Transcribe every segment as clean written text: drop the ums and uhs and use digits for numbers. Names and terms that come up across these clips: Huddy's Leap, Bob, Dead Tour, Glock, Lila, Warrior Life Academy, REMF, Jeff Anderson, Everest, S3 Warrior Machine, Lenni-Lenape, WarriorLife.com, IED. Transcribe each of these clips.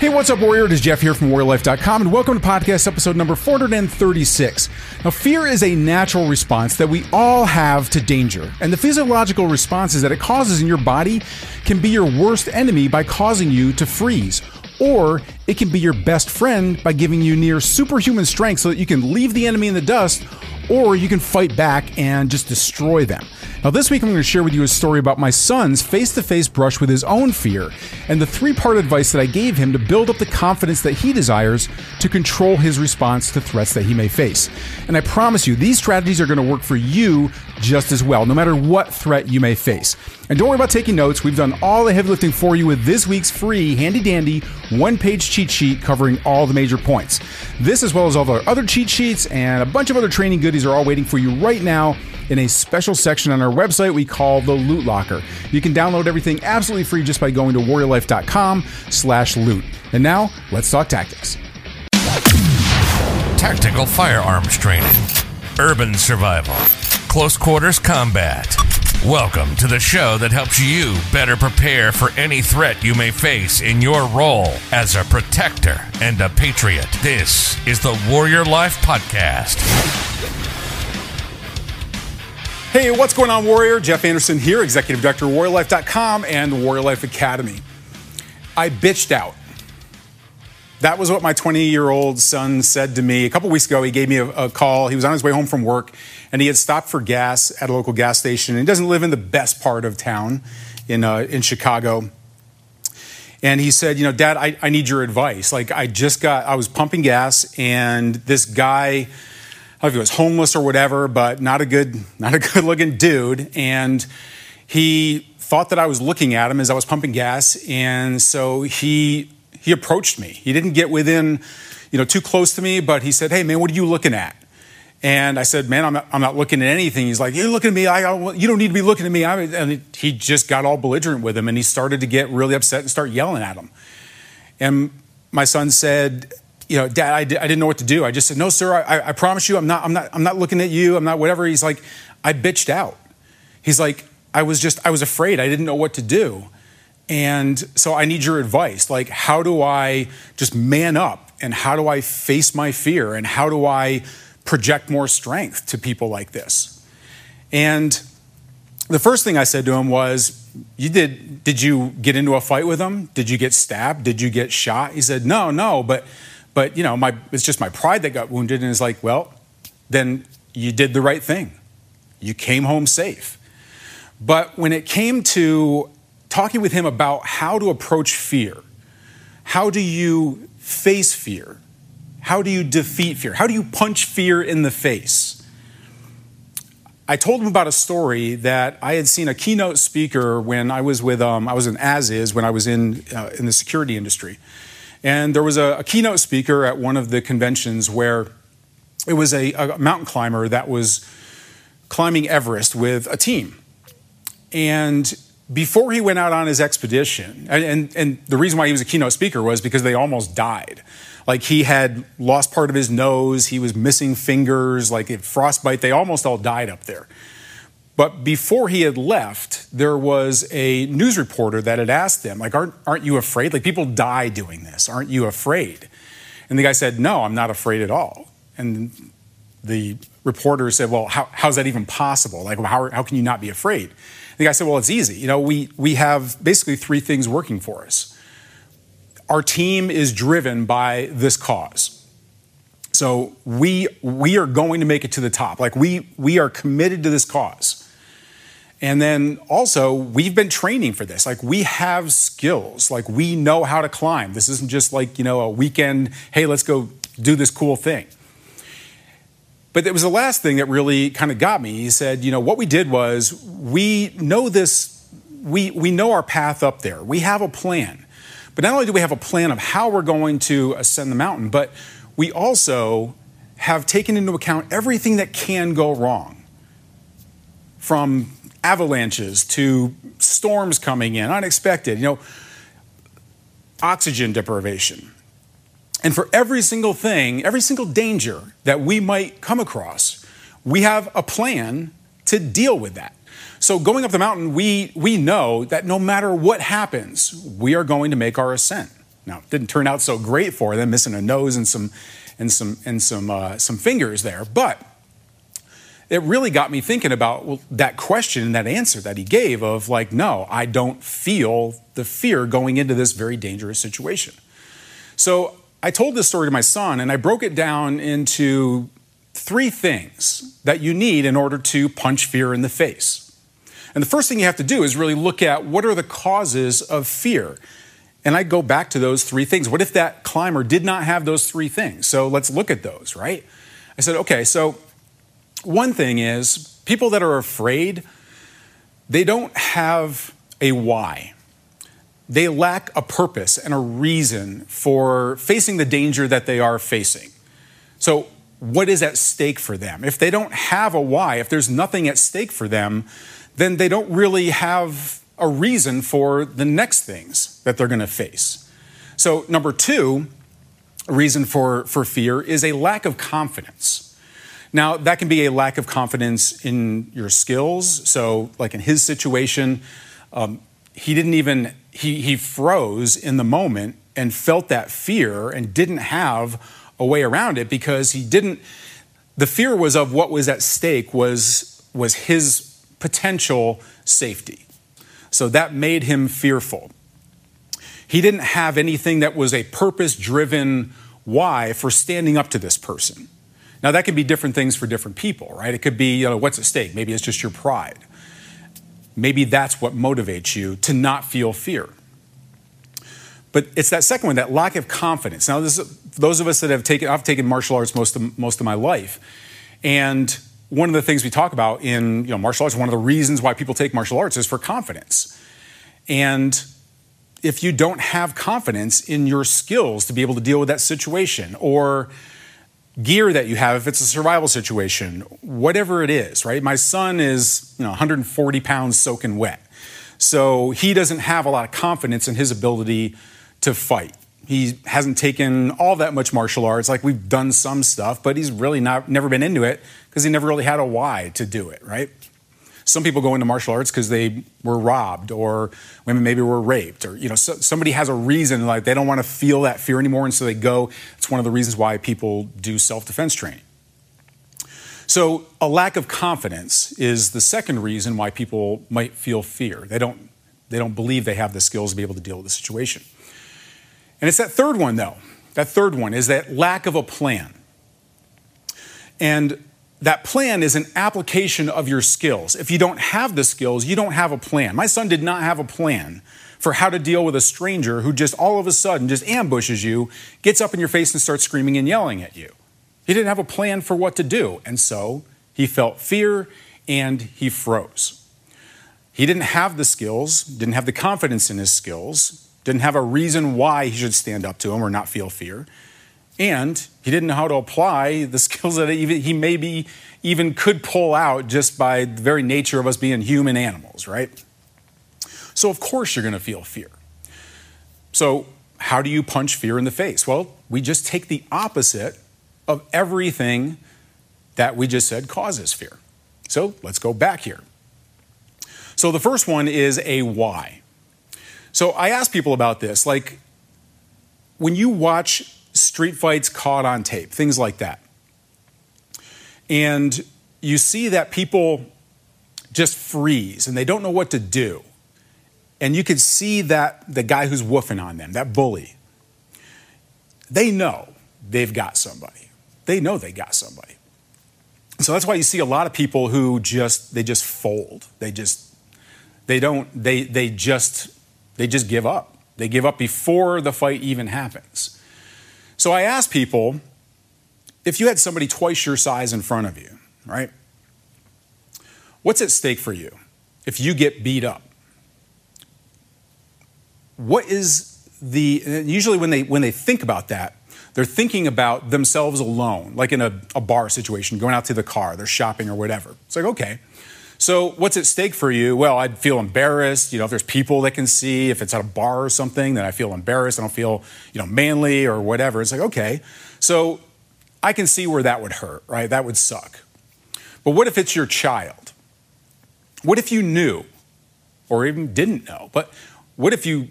Hey, what's up, Warrior? It is Jeff here from WarriorLife.com, and welcome to podcast episode number 436. Now, fear is a natural response that we all have to danger, and the physiological responses that it causes in your body can be your worst enemy by causing you to freeze, or it can be your best friend by giving you near superhuman strength so that you can leave the enemy in the dust, or you can fight back and just destroy them. Now, this week I'm going to share with you a story about my son's face-to-face brush with his own fear and the three-part advice that I gave him to build up the confidence that he desires to control his response to threats that he may face. And I promise you, these strategies are going to work for you just as well, no matter what threat you may face. And don't worry about taking notes. We've done all the heavy lifting for you with this week's free, handy-dandy, one-page cheat sheet covering all the major points. This, as well as all of our other cheat sheets and a bunch of other training goodies, are all waiting for you right now in a special section on our website we call the Loot Locker. You can download everything absolutely free just by going to warriorlife.com/loot. And now, let's talk tactics. Tactical firearms training, urban survival, close quarters combat. Welcome to the show that helps you better prepare for any threat you may face in your role as a protector and a patriot. This is the Warrior Life Podcast. Hey, what's going on, Warrior? Jeff Anderson here, Executive Director of WarriorLife.com and the Warrior Life Academy. I bitched out. That was what my 20-year-old son said to me. A couple weeks ago, he gave me a call. He was on his way home from work, and he had stopped for gas at a local gas station. And he doesn't live in the best part of town in Chicago. And he said, you know, Dad, I need your advice. Like, I was pumping gas, and this guy, I don't know if he was homeless or whatever, but not a good looking dude. And he thought that I was looking at him as I was pumping gas. And so he approached me. He didn't get within, too close to me, but he said, "Hey man, what are you looking at?" And I said, "Man, I'm not looking at anything." He's like, "You're looking at me. You don't need to be looking at me." And he just got all belligerent with him, and he started to get really upset and start yelling at him. And my son said, "Dad, I didn't know what to do." I just said, "No, sir, I promise you, I'm not looking at you. I'm not whatever." He's like, "I bitched out." He's like, I was afraid. I didn't know what to do. And so I need your advice. Like, how do I just man up? And how do I face my fear? And how do I project more strength to people like this? And the first thing I said to him was, did you get into a fight with him? Did you get stabbed? Did you get shot? He said, no, But, it's just my pride that got wounded. And it's like, well, then you did the right thing. You came home safe. But when it came to talking with him about how to approach fear, how do you face fear? How do you defeat fear? How do you punch fear in the face? I told him about a story that I had seen a keynote speaker when I was with, in the security industry. And there was a keynote speaker at one of the conventions where it was a mountain climber that was climbing Everest with a team. And before he went out on his expedition, and the reason why he was a keynote speaker was because they almost died. Like, he had lost part of his nose, he was missing fingers, like a frostbite. They almost all died up there. But before he had left, there was a news reporter that had asked them, like, aren't you afraid? Like, people die doing this. Aren't you afraid? And the guy said, "No, I'm not afraid at all." And the reporter said, "Well, how's that even possible? Like, how can you not be afraid?" And the guy said, "Well, it's easy. We have basically three things working for us. Our team is driven by this cause. So we are going to make it to the top. Like, we are committed to this cause. And then also, we've been training for this. Like, we have skills. Like, we know how to climb. This isn't just like, a weekend, hey, let's go do this cool thing." But it was the last thing that really kind of got me. He said, what we did was, we know this, we know our path up there. We have a plan. But not only do we have a plan of how we're going to ascend the mountain, but we also have taken into account everything that can go wrong, from avalanches to storms coming in, unexpected, oxygen deprivation. And for every single thing, every single danger that we might come across, we have a plan to deal with that. So going up the mountain, we know that no matter what happens, we are going to make our ascent. Now, it didn't turn out so great for them, missing a nose and some fingers there. But it really got me thinking about that question and that answer that he gave of like, no, I don't feel the fear going into this very dangerous situation. So I told this story to my son, and I broke it down into three things that you need in order to punch fear in the face. And the first thing you have to do is really look at what are the causes of fear. And I go back to those three things. What if that climber did not have those three things? So let's look at those, right? I said, okay, so one thing is people that are afraid, they don't have a why. They lack a purpose and a reason for facing the danger that they are facing. So what is at stake for them? If they don't have a why, if there's nothing at stake for them, then they don't really have a reason for the next things that they're going to face. So number two, a reason for fear is a lack of confidence. Now, that can be a lack of confidence in your skills. So like in his situation, he froze in the moment and felt that fear and didn't have a way around it because the fear was of what was at stake was his potential safety. So that made him fearful. He didn't have anything that was a purpose-driven why for standing up to this person. Now, that could be different things for different people, right? It could be, what's at stake? Maybe it's just your pride. Maybe that's what motivates you to not feel fear. But it's that second one, that lack of confidence. Now, this is, those of us that I've taken martial arts most of my life, and one of the things we talk about in martial arts, one of the reasons why people take martial arts is for confidence. And if you don't have confidence in your skills to be able to deal with that situation or gear that you have, if it's a survival situation, whatever it is, right? My son is 140 pounds soaking wet. So he doesn't have a lot of confidence in his ability to fight. He hasn't taken all that much martial arts. Like, we've done some stuff, but he's really never been into it because he never really had a why to do it, right? Some people go into martial arts because they were robbed, or women maybe were raped, or somebody has a reason, like they don't want to feel that fear anymore, and so they go. It's one of the reasons why people do self-defense training. So a lack of confidence is the second reason why people might feel fear. They don't believe they have the skills to be able to deal with the situation. And it's that third one, though. That third one is that lack of a plan. And that plan is an application of your skills. If you don't have the skills, you don't have a plan. My son did not have a plan for how to deal with a stranger who just all of a sudden just ambushes you, gets up in your face and starts screaming and yelling at you. He didn't have a plan for what to do. And so he felt fear and he froze. He didn't have the skills, didn't have the confidence in his skills, didn't have a reason why he should stand up to him or not feel fear. And he didn't know how to apply the skills that he maybe even could pull out just by the very nature of us being human animals, right? So of course you're going to feel fear. So how do you punch fear in the face? Well, we just take the opposite of everything that we just said causes fear. So let's go back here. So the first one is a why. So I ask people about this, like when you watch street fights caught on tape, things like that, and you see that people just freeze and they don't know what to do, and you can see that the guy who's woofing on them, that bully, they know they've got somebody. They know they got somebody. So that's why you see a lot of people who just fold. They just give up. They give up before the fight even happens. So I ask people, if you had somebody twice your size in front of you, right? What's at stake for you if you get beat up? Usually when they think about that, they're thinking about themselves alone, like in a bar situation, going out to the car, they're shopping or whatever. It's like, okay. So what's at stake for you? Well, I'd feel embarrassed. If there's people that can see, if it's at a bar or something, then I feel embarrassed. I don't feel, manly or whatever. It's like, okay, so I can see where that would hurt, right? That would suck. But what if it's your child? What if you knew, or even didn't know, but what if you,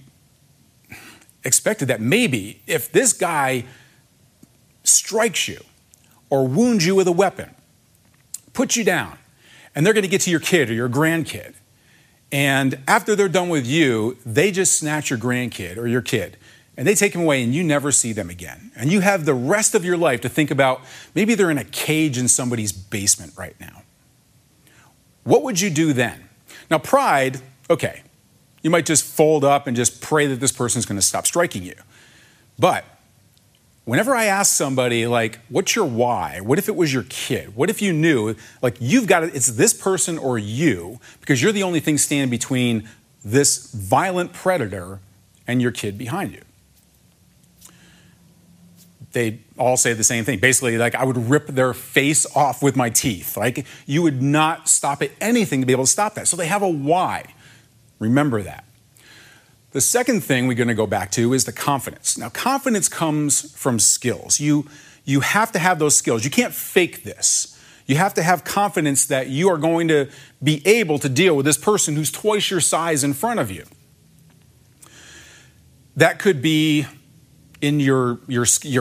expected that maybe if this guy strikes you or wounds you with a weapon, puts you down, and they're going to get to your kid or your grandkid, and after they're done with you, they just snatch your grandkid or your kid, and they take him away, and you never see them again. And you have the rest of your life to think about, maybe they're in a cage in somebody's basement right now. What would you do then? Now, pride, okay, you might just fold up and just pray that this person's going to stop striking you. But whenever I ask somebody, like, what's your why? What if it was your kid? What if you knew, like, you've got to, it's this person or you, because you're the only thing standing between this violent predator and your kid behind you. They all say the same thing. Basically, like, I would rip their face off with my teeth. Like, you would not stop at anything to be able to stop that. So they have a why. Remember that. The second thing we're going to go back to is the confidence. Now, confidence comes from skills. You have to have those skills. You can't fake this. You have to have confidence that you are going to be able to deal with this person who's twice your size in front of you. That could be in your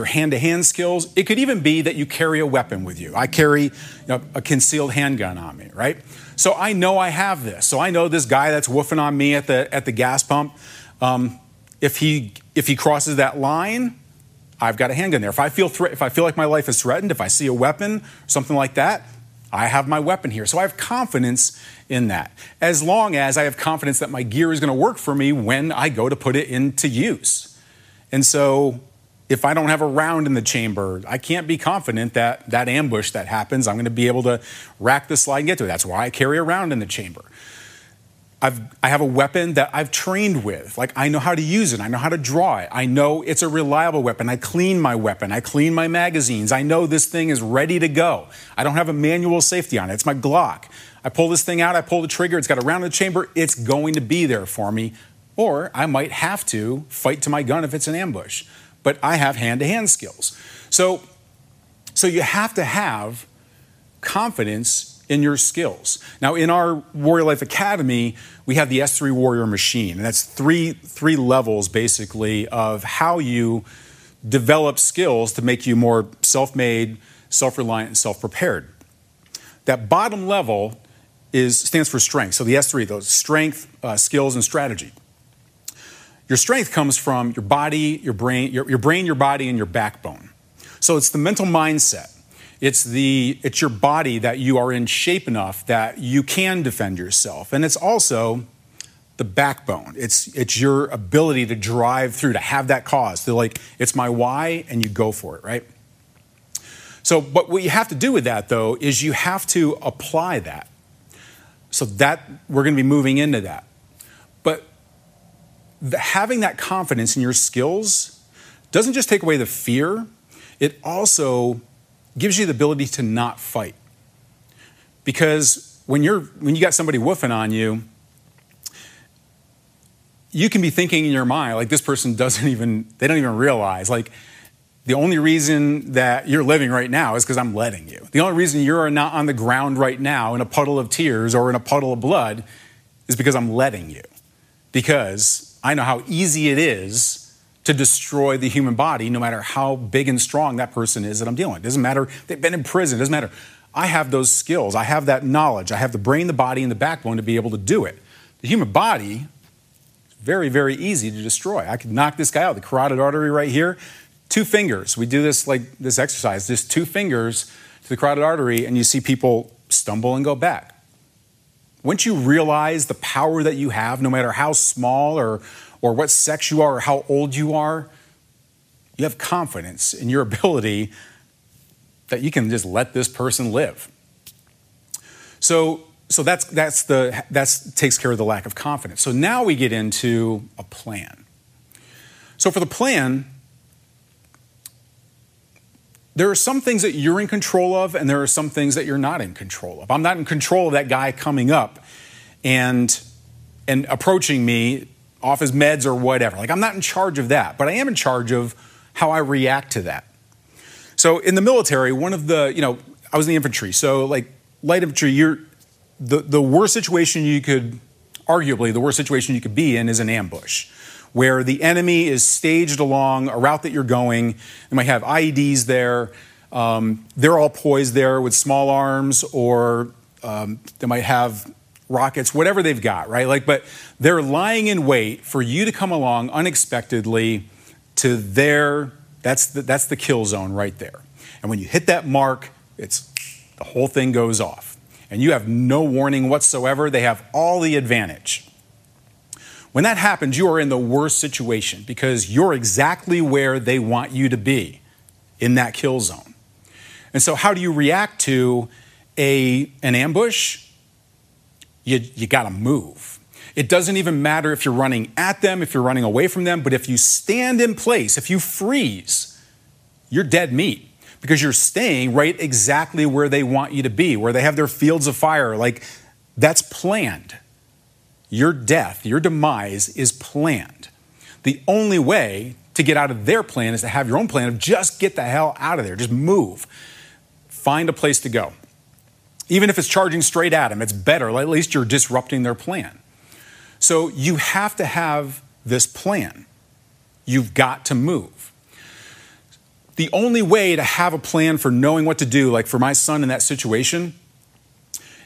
hand-to-hand skills. It could even be that you carry a weapon with you. I carry, you know, a concealed handgun on me, right? So I know I have this. So I know this guy that's woofing on me at the gas pump. If he crosses that line, I've got a handgun there. If I feel like my life is threatened, if I see a weapon, something like that, I have my weapon here. So I have confidence in that. As long as I have confidence that my gear is going to work for me when I go to put it into use. And so if I don't have a round in the chamber, I can't be confident that that ambush that happens, I'm going to be able to rack the slide and get to it. That's why I carry a round in the chamber. I have a weapon that I've trained with. Like, I know how to use it. I know how to draw it. I know it's a reliable weapon. I clean my weapon. I clean my magazines. I know this thing is ready to go. I don't have a manual safety on it. It's my Glock. I pull this thing out. I pull the trigger. It's got a round in the chamber. It's going to be there for me. Or I might have to fight to my gun if it's an ambush. But I have hand-to-hand skills. So you have to have confidence in your skills. Now, in our Warrior Life Academy, we have the S3 Warrior Machine. And that's three levels, basically, of how you develop skills to make you more self-made, self-reliant, and self-prepared. That bottom level stands for strength. So the S3, those strength, skills, and strategy. Your strength comes from your body, your brain, your body, and your backbone. So it's the mental mindset. It's your body that you are in shape enough that you can defend yourself. And it's also the backbone. It's your ability to drive through, to have that cause. To, like, it's my why, and you go for it, right? So, but what you have to do with that, though, is you have to apply that. So that, we're going to be moving into that. Having that confidence in your skills doesn't just take away the fear. It also gives you the ability to not fight. Because when you got somebody woofing on you, you can be thinking in your mind, like, this person they don't even realize, like, the only reason that you're living right now is because I'm letting you. The only reason you're not on the ground right now in a puddle of tears or in a puddle of blood is because I'm letting you. Because I know how easy it is to destroy the human body, no matter how big and strong that person is that I'm dealing with. It doesn't matter. They've been in prison. It doesn't matter. I have those skills. I have that knowledge. I have the brain, the body, and the backbone to be able to do it. The human body is very, very easy to destroy. I could knock this guy out. The carotid artery right here, 2 fingers. We do this, like, this exercise, just 2 fingers to the carotid artery, and you see people stumble and go back. Once you realize the power that you have, no matter how small or what sex you are or how old you are, you have confidence in your ability that you can just let this person live. So that's takes care of the lack of confidence. So now we get into a plan. So for the plan, there are some things that you're in control of, and there are some things that you're not in control of. I'm not in control of that guy coming up and approaching me off his meds or whatever. Like, I'm not in charge of that, but I am in charge of how I react to that. So in the military, I was in the infantry. So, like, light infantry, you're the worst situation you could be in is an ambush. where the enemy is staged along a route that you're going. They might have IEDs there. They're all poised there with small arms, or they might have rockets, whatever they've got, right? Like, but they're lying in wait for you to come along unexpectedly to their, that's the kill zone right there. And when you hit that mark, it's the whole thing goes off. And you have no warning whatsoever. They have all the advantage. When that happens, you are in the worst situation because you're exactly where they want you to be, in that kill zone. And so how do you react to an ambush? You got to move. It doesn't even matter if you're running at them, if you're running away from them, but if you stand in place, if you freeze, you're dead meat because you're staying right exactly where they want you to be, where they have their fields of fire. Like, that's planned. Your death, your demise is planned. The only way to get out of their plan is to have your own plan of just get the hell out of there. Just move. Find a place to go. Even if it's charging straight at them, it's better. At least you're disrupting their plan. So you have to have this plan. You've got to move. The only way to have a plan for knowing what to do, like for my son in that situation,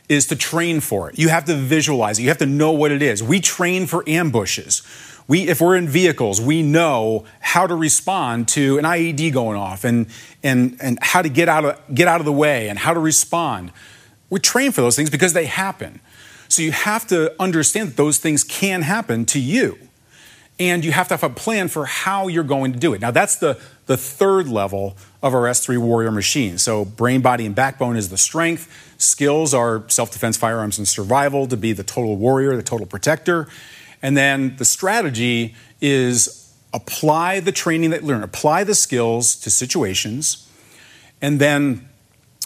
is to train for it. You have to visualize it. You have to know what it is. We train for ambushes. If we're in vehicles, we know how to respond to an IED going off and how to get out of the way and how to respond. We're trained for those things because they happen. So you have to understand that those things can happen to you. And you have to have a plan for how you're going to do it. Now, that's the third level of our S3 Warrior Machine. So brain, body, and backbone is the strength. Skills are self-defense, firearms, and survival to be the total warrior, the total protector. And then the strategy is apply the training that you learn, apply the skills to situations, and then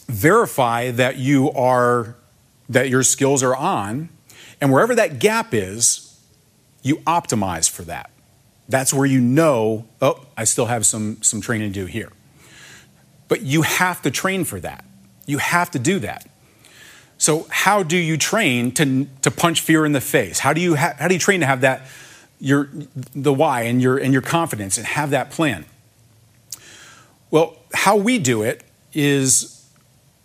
verify that your skills are on. And wherever that gap is, you optimize for that. That's where you know, oh, I still have some training to do here. But you have to train for that. You have to do that. So how do you train to punch fear in the face? How do you train to have that the why and your confidence and have that plan? Well, how we do it is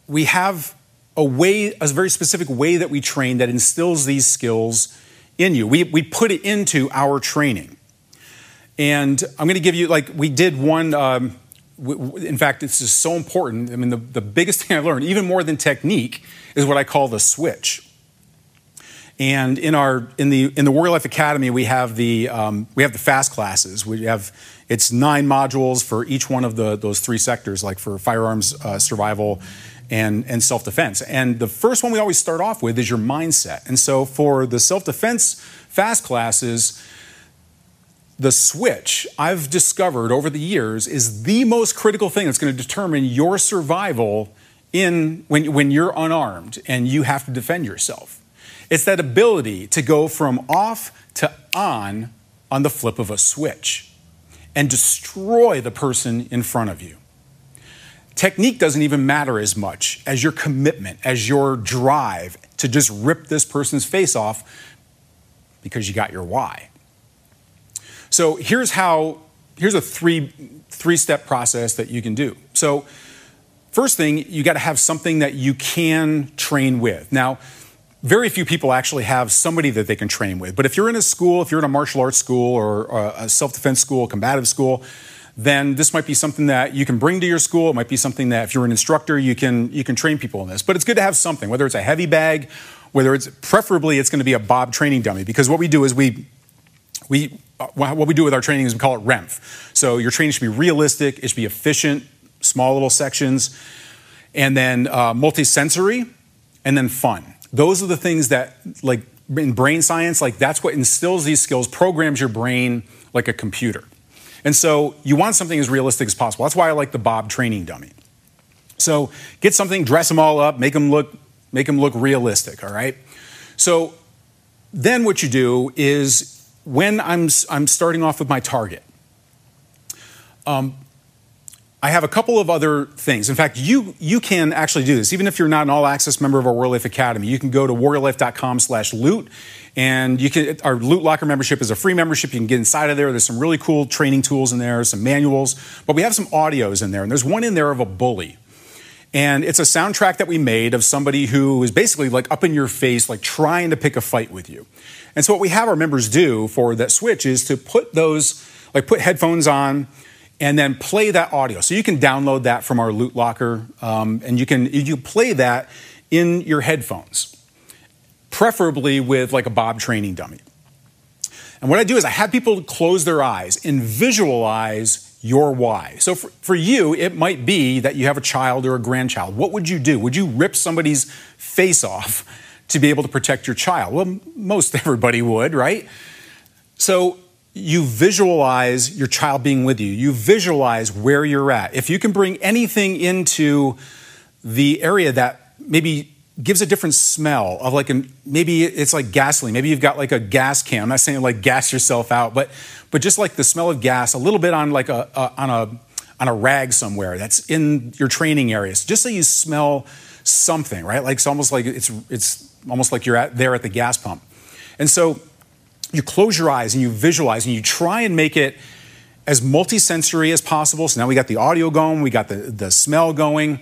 we have a very specific way that we train that instills these skills in you. We put it into our training, and I'm going to give you, like, we did one. In fact, this is so important. I mean, the biggest thing I've learned, even more than technique, is what I call the switch. And in the Warrior Life Academy, we have the fast classes. It's 9 modules for each one of those 3 sectors, like for firearms, survival, and self-defense. And the first one we always start off with is your mindset. And so for the self-defense fast classes, the switch, I've discovered over the years, is the most critical thing that's going to determine your survival when you're unarmed and you have to defend yourself. It's that ability to go from off to on the flip of a switch and destroy the person in front of you. Technique doesn't even matter as much as your commitment, as your drive to just rip this person's face off because you got your why. So here's a three-step process that you can do. So first thing, you got to have something that you can train with. Now, very few people actually have somebody that they can train with. But if you're in a school, if you're in a martial arts school or a self-defense school, combative school, then this might be something that you can bring to your school. It might be something that if you're an instructor, you can train people in this. But it's good to have something, whether it's a heavy bag, whether it's preferably it's going to be a Bob training dummy, because what we do is what we do with our training is we call it REMF. So your training should be realistic, it should be efficient, small little sections, and then multi-sensory, and then fun. Those are the things that, like in brain science, like that's what instills these skills, programs your brain like a computer. And so you want something as realistic as possible. That's why I like the Bob training dummy. So get something, dress them all up, make them look realistic, all right? So then what you do is, when I'm starting off with my target, I have a couple of other things. In fact, you can actually do this. Even if you're not an all-access member of our Warrior Life Academy, you can go to WarriorLife.com/loot, and you can. Our Loot Locker membership is a free membership. You can get inside of there. There's some really cool training tools in there, some manuals, but we have some audios in there, and there's one in there of a bully. And it's a soundtrack that we made of somebody who is basically like up in your face, like trying to pick a fight with you. And so what we have our members do for that switch is to put those, like put headphones on and then play that audio. So you can download that from our Loot Locker and you play that in your headphones, preferably with like a Bob training dummy. And what I do is I have people close their eyes and visualize your why. So for you, it might be that you have a child or a grandchild. What would you do? Would you rip somebody's face off to be able to protect your child? Well, most everybody would, right? So you visualize your child being with you. You visualize where you're at. If you can bring anything into the area that maybe gives a different smell of like, maybe it's like gasoline. Maybe you've got like a gas can. I'm not saying like gas yourself out, but just like the smell of gas, a little bit on like a rag somewhere that's in your training areas, just so you smell something, right? Like it's almost like it's almost like you're there at the gas pump. And so you close your eyes and you visualize and you try and make it as multisensory as possible. So now we got the audio going, we got the smell going.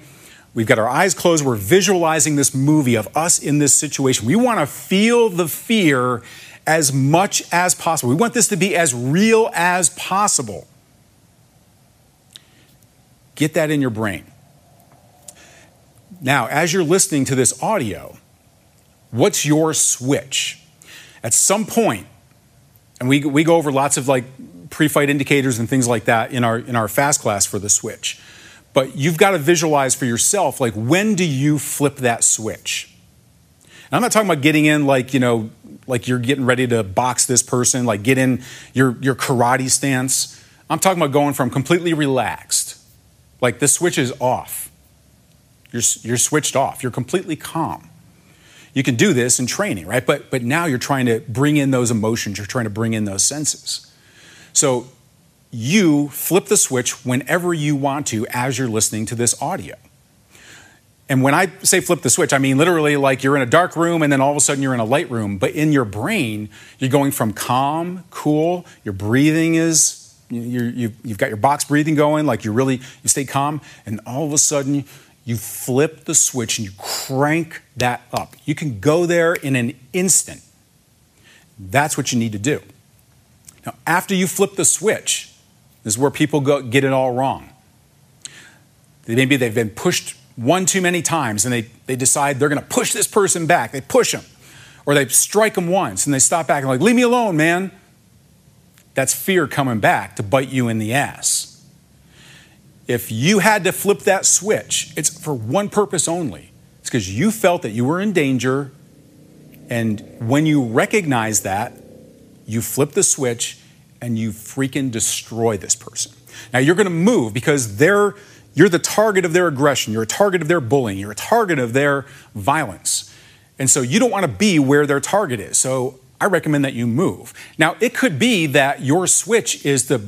We've got our eyes closed. We're visualizing this movie of us in this situation. We want to feel the fear as much as possible. We want this to be as real as possible. Get that in your brain. Now, as you're listening to this audio, what's your switch? At some point, and we go over lots of like pre-fight indicators and things like that in our fast class for the switch. But you've got to visualize for yourself, like, when do you flip that switch? And I'm not talking about getting in like, you know, like you're getting ready to box this person, like get in your karate stance. I'm talking about going from completely relaxed, like the switch is off. You're switched off. You're completely calm. You can do this in training, right? But now you're trying to bring in those emotions. You're trying to bring in those senses. So you flip the switch whenever you want to as you're listening to this audio. And when I say flip the switch, I mean literally like you're in a dark room and then all of a sudden you're in a light room. But in your brain, you're going from calm, cool, your breathing is, you've got your box breathing going, like you stay calm. And all of a sudden you flip the switch and you crank that up. You can go there in an instant. That's what you need to do. Now, after you flip the switch, this is where people get it all wrong. Maybe they've been pushed one too many times and they decide they're going to push this person back. They push them or they strike them once and they stop back and like, leave me alone, man. That's fear coming back to bite you in the ass. If you had to flip that switch, it's for one purpose only. It's because you felt that you were in danger. And when you recognize that, you flip the switch and you freaking destroy this person. Now you're going to move because you're the target of their aggression. You're a target of their bullying. You're a target of their violence. And so you don't want to be where their target is. So I recommend that you move. Now it could be that your switch is to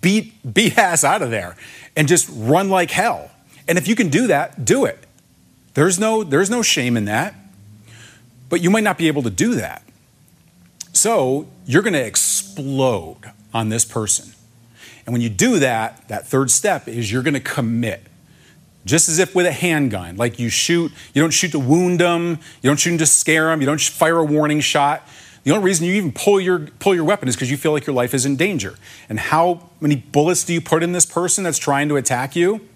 beat ass out of there and just run like hell. And if you can do that, do it. There's no shame in that. But you might not be able to do that. So you're going to explode on this person. And when you do that, that third step is you're going to commit. Just as if with a handgun, like you don't shoot to wound them, you don't shoot to scare them, you don't fire a warning shot. The only reason you even pull your weapon is because you feel like your life is in danger. And how many bullets do you put in this person that's trying to attack you?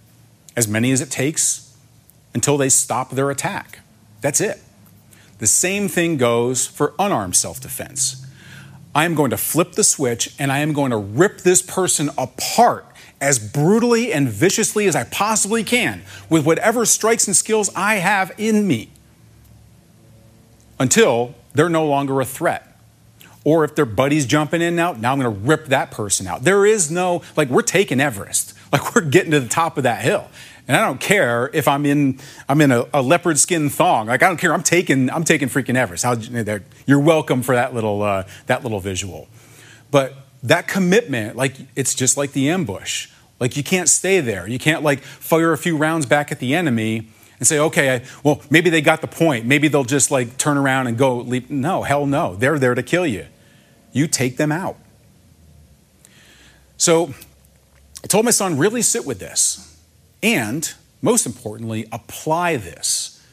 As many as it takes until they stop their attack. That's it. The same thing goes for unarmed self-defense. I am going to flip the switch and I am going to rip this person apart as brutally and viciously as I possibly can with whatever strikes and skills I have in me until they're no longer a threat. Or if their buddy's jumping in now I'm going to rip that person out. There is no, like, we're taking Everest. Like, we're getting to the top of that hill. And I don't care if I'm in a leopard skin thong. Like, I don't care. I'm taking freaking Everest. You're welcome for that little visual. But that commitment, like, it's just like the ambush. Like, you can't stay there. You can't, like, fire a few rounds back at the enemy and say, okay, well, maybe they got the point. Maybe they'll just, like, turn around and go leap. No, hell no. They're there to kill you. You take them out. So I told my son, really sit with this. And most importantly, apply this.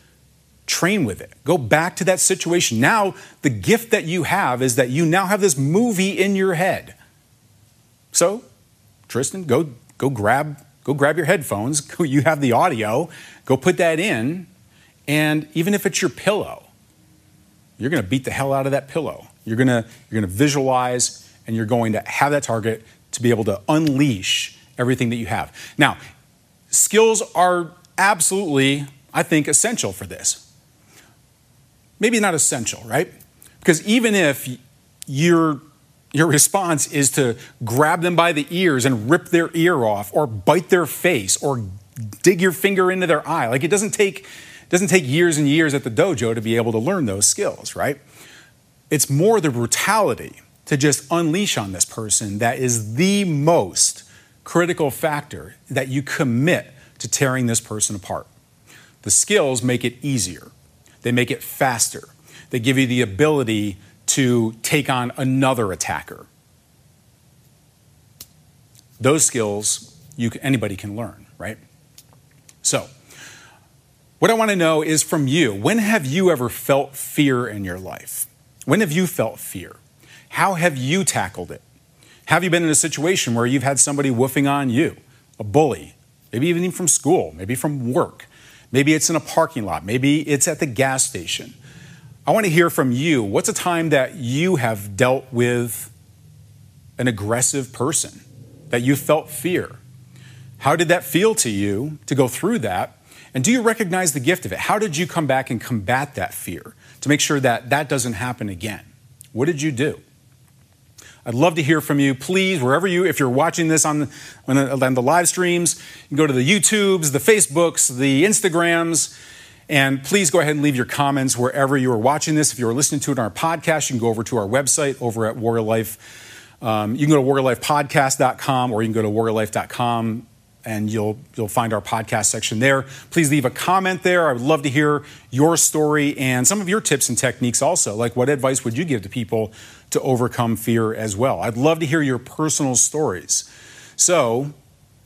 Train with it. Go back to that situation. Now, the gift that you have is that you now have this movie in your head. So, Tristan, go grab your headphones. You have the audio. Go put that in. And even if it's your pillow, you're going to beat the hell out of that pillow. You're going to visualize, and you're going to have that target to be able to unleash everything that you have. Now, skills are absolutely, I think, essential for this. Maybe not essential, right? Because even if your response is to grab them by the ears and rip their ear off, or bite their face, or dig your finger into their eye, like, it doesn't take years and years at the dojo to be able to learn those skills, right? It's more the brutality to just unleash on this person that is the most critical factor that you commit to tearing this person apart. The skills make it easier. They make it faster. They give you the ability to take on another attacker. Those skills, anybody can learn, right? So, what I want to know is from you, when have you ever felt fear in your life? When have you felt fear? How have you tackled it? Have you been in a situation where you've had somebody woofing on you, a bully, maybe even from school, maybe from work, maybe it's in a parking lot, maybe it's at the gas station? I want to hear from you. What's a time that you have dealt with an aggressive person, that you felt fear? How did that feel to you to go through that? And do you recognize the gift of it? How did you come back and combat that fear to make sure that that doesn't happen again? What did you do? I'd love to hear from you. Please, wherever if you're watching this on the live streams, you can go to the YouTubes, the Facebooks, the Instagrams, and please go ahead and leave your comments wherever you are watching this. If you're listening to it on our podcast, you can go over to our website over at Warrior Life. You can go to WarriorLifePodcast.com, or you can go to WarriorLife.com, and you'll find our podcast section there. Please leave a comment there. I would love to hear your story and some of your tips and techniques also. Like, what advice would you give to people to overcome fear as well? I'd love to hear your personal stories. So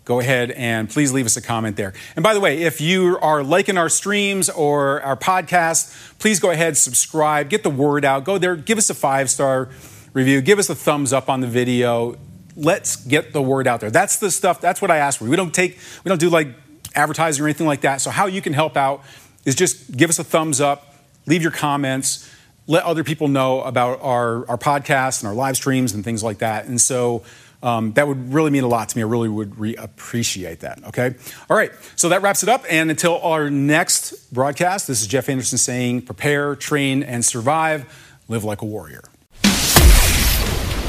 go ahead and please leave us a comment there. And by the way, if you are liking our streams or our podcast, please go ahead, subscribe, get the word out, go there, give us a 5-star review, give us a thumbs up on the video. Let's get the word out there. That's the stuff. That's what I ask for. We don't do like advertising or anything like that. So how you can help out is just give us a thumbs up, leave your comments, let other people know about our podcast and our live streams and things like that. And so that would really mean a lot to me. I really would appreciate that. Okay. All right. So that wraps it up. And until our next broadcast, this is Jeff Anderson saying, prepare, train, and survive. Live like a warrior.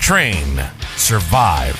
train, survive.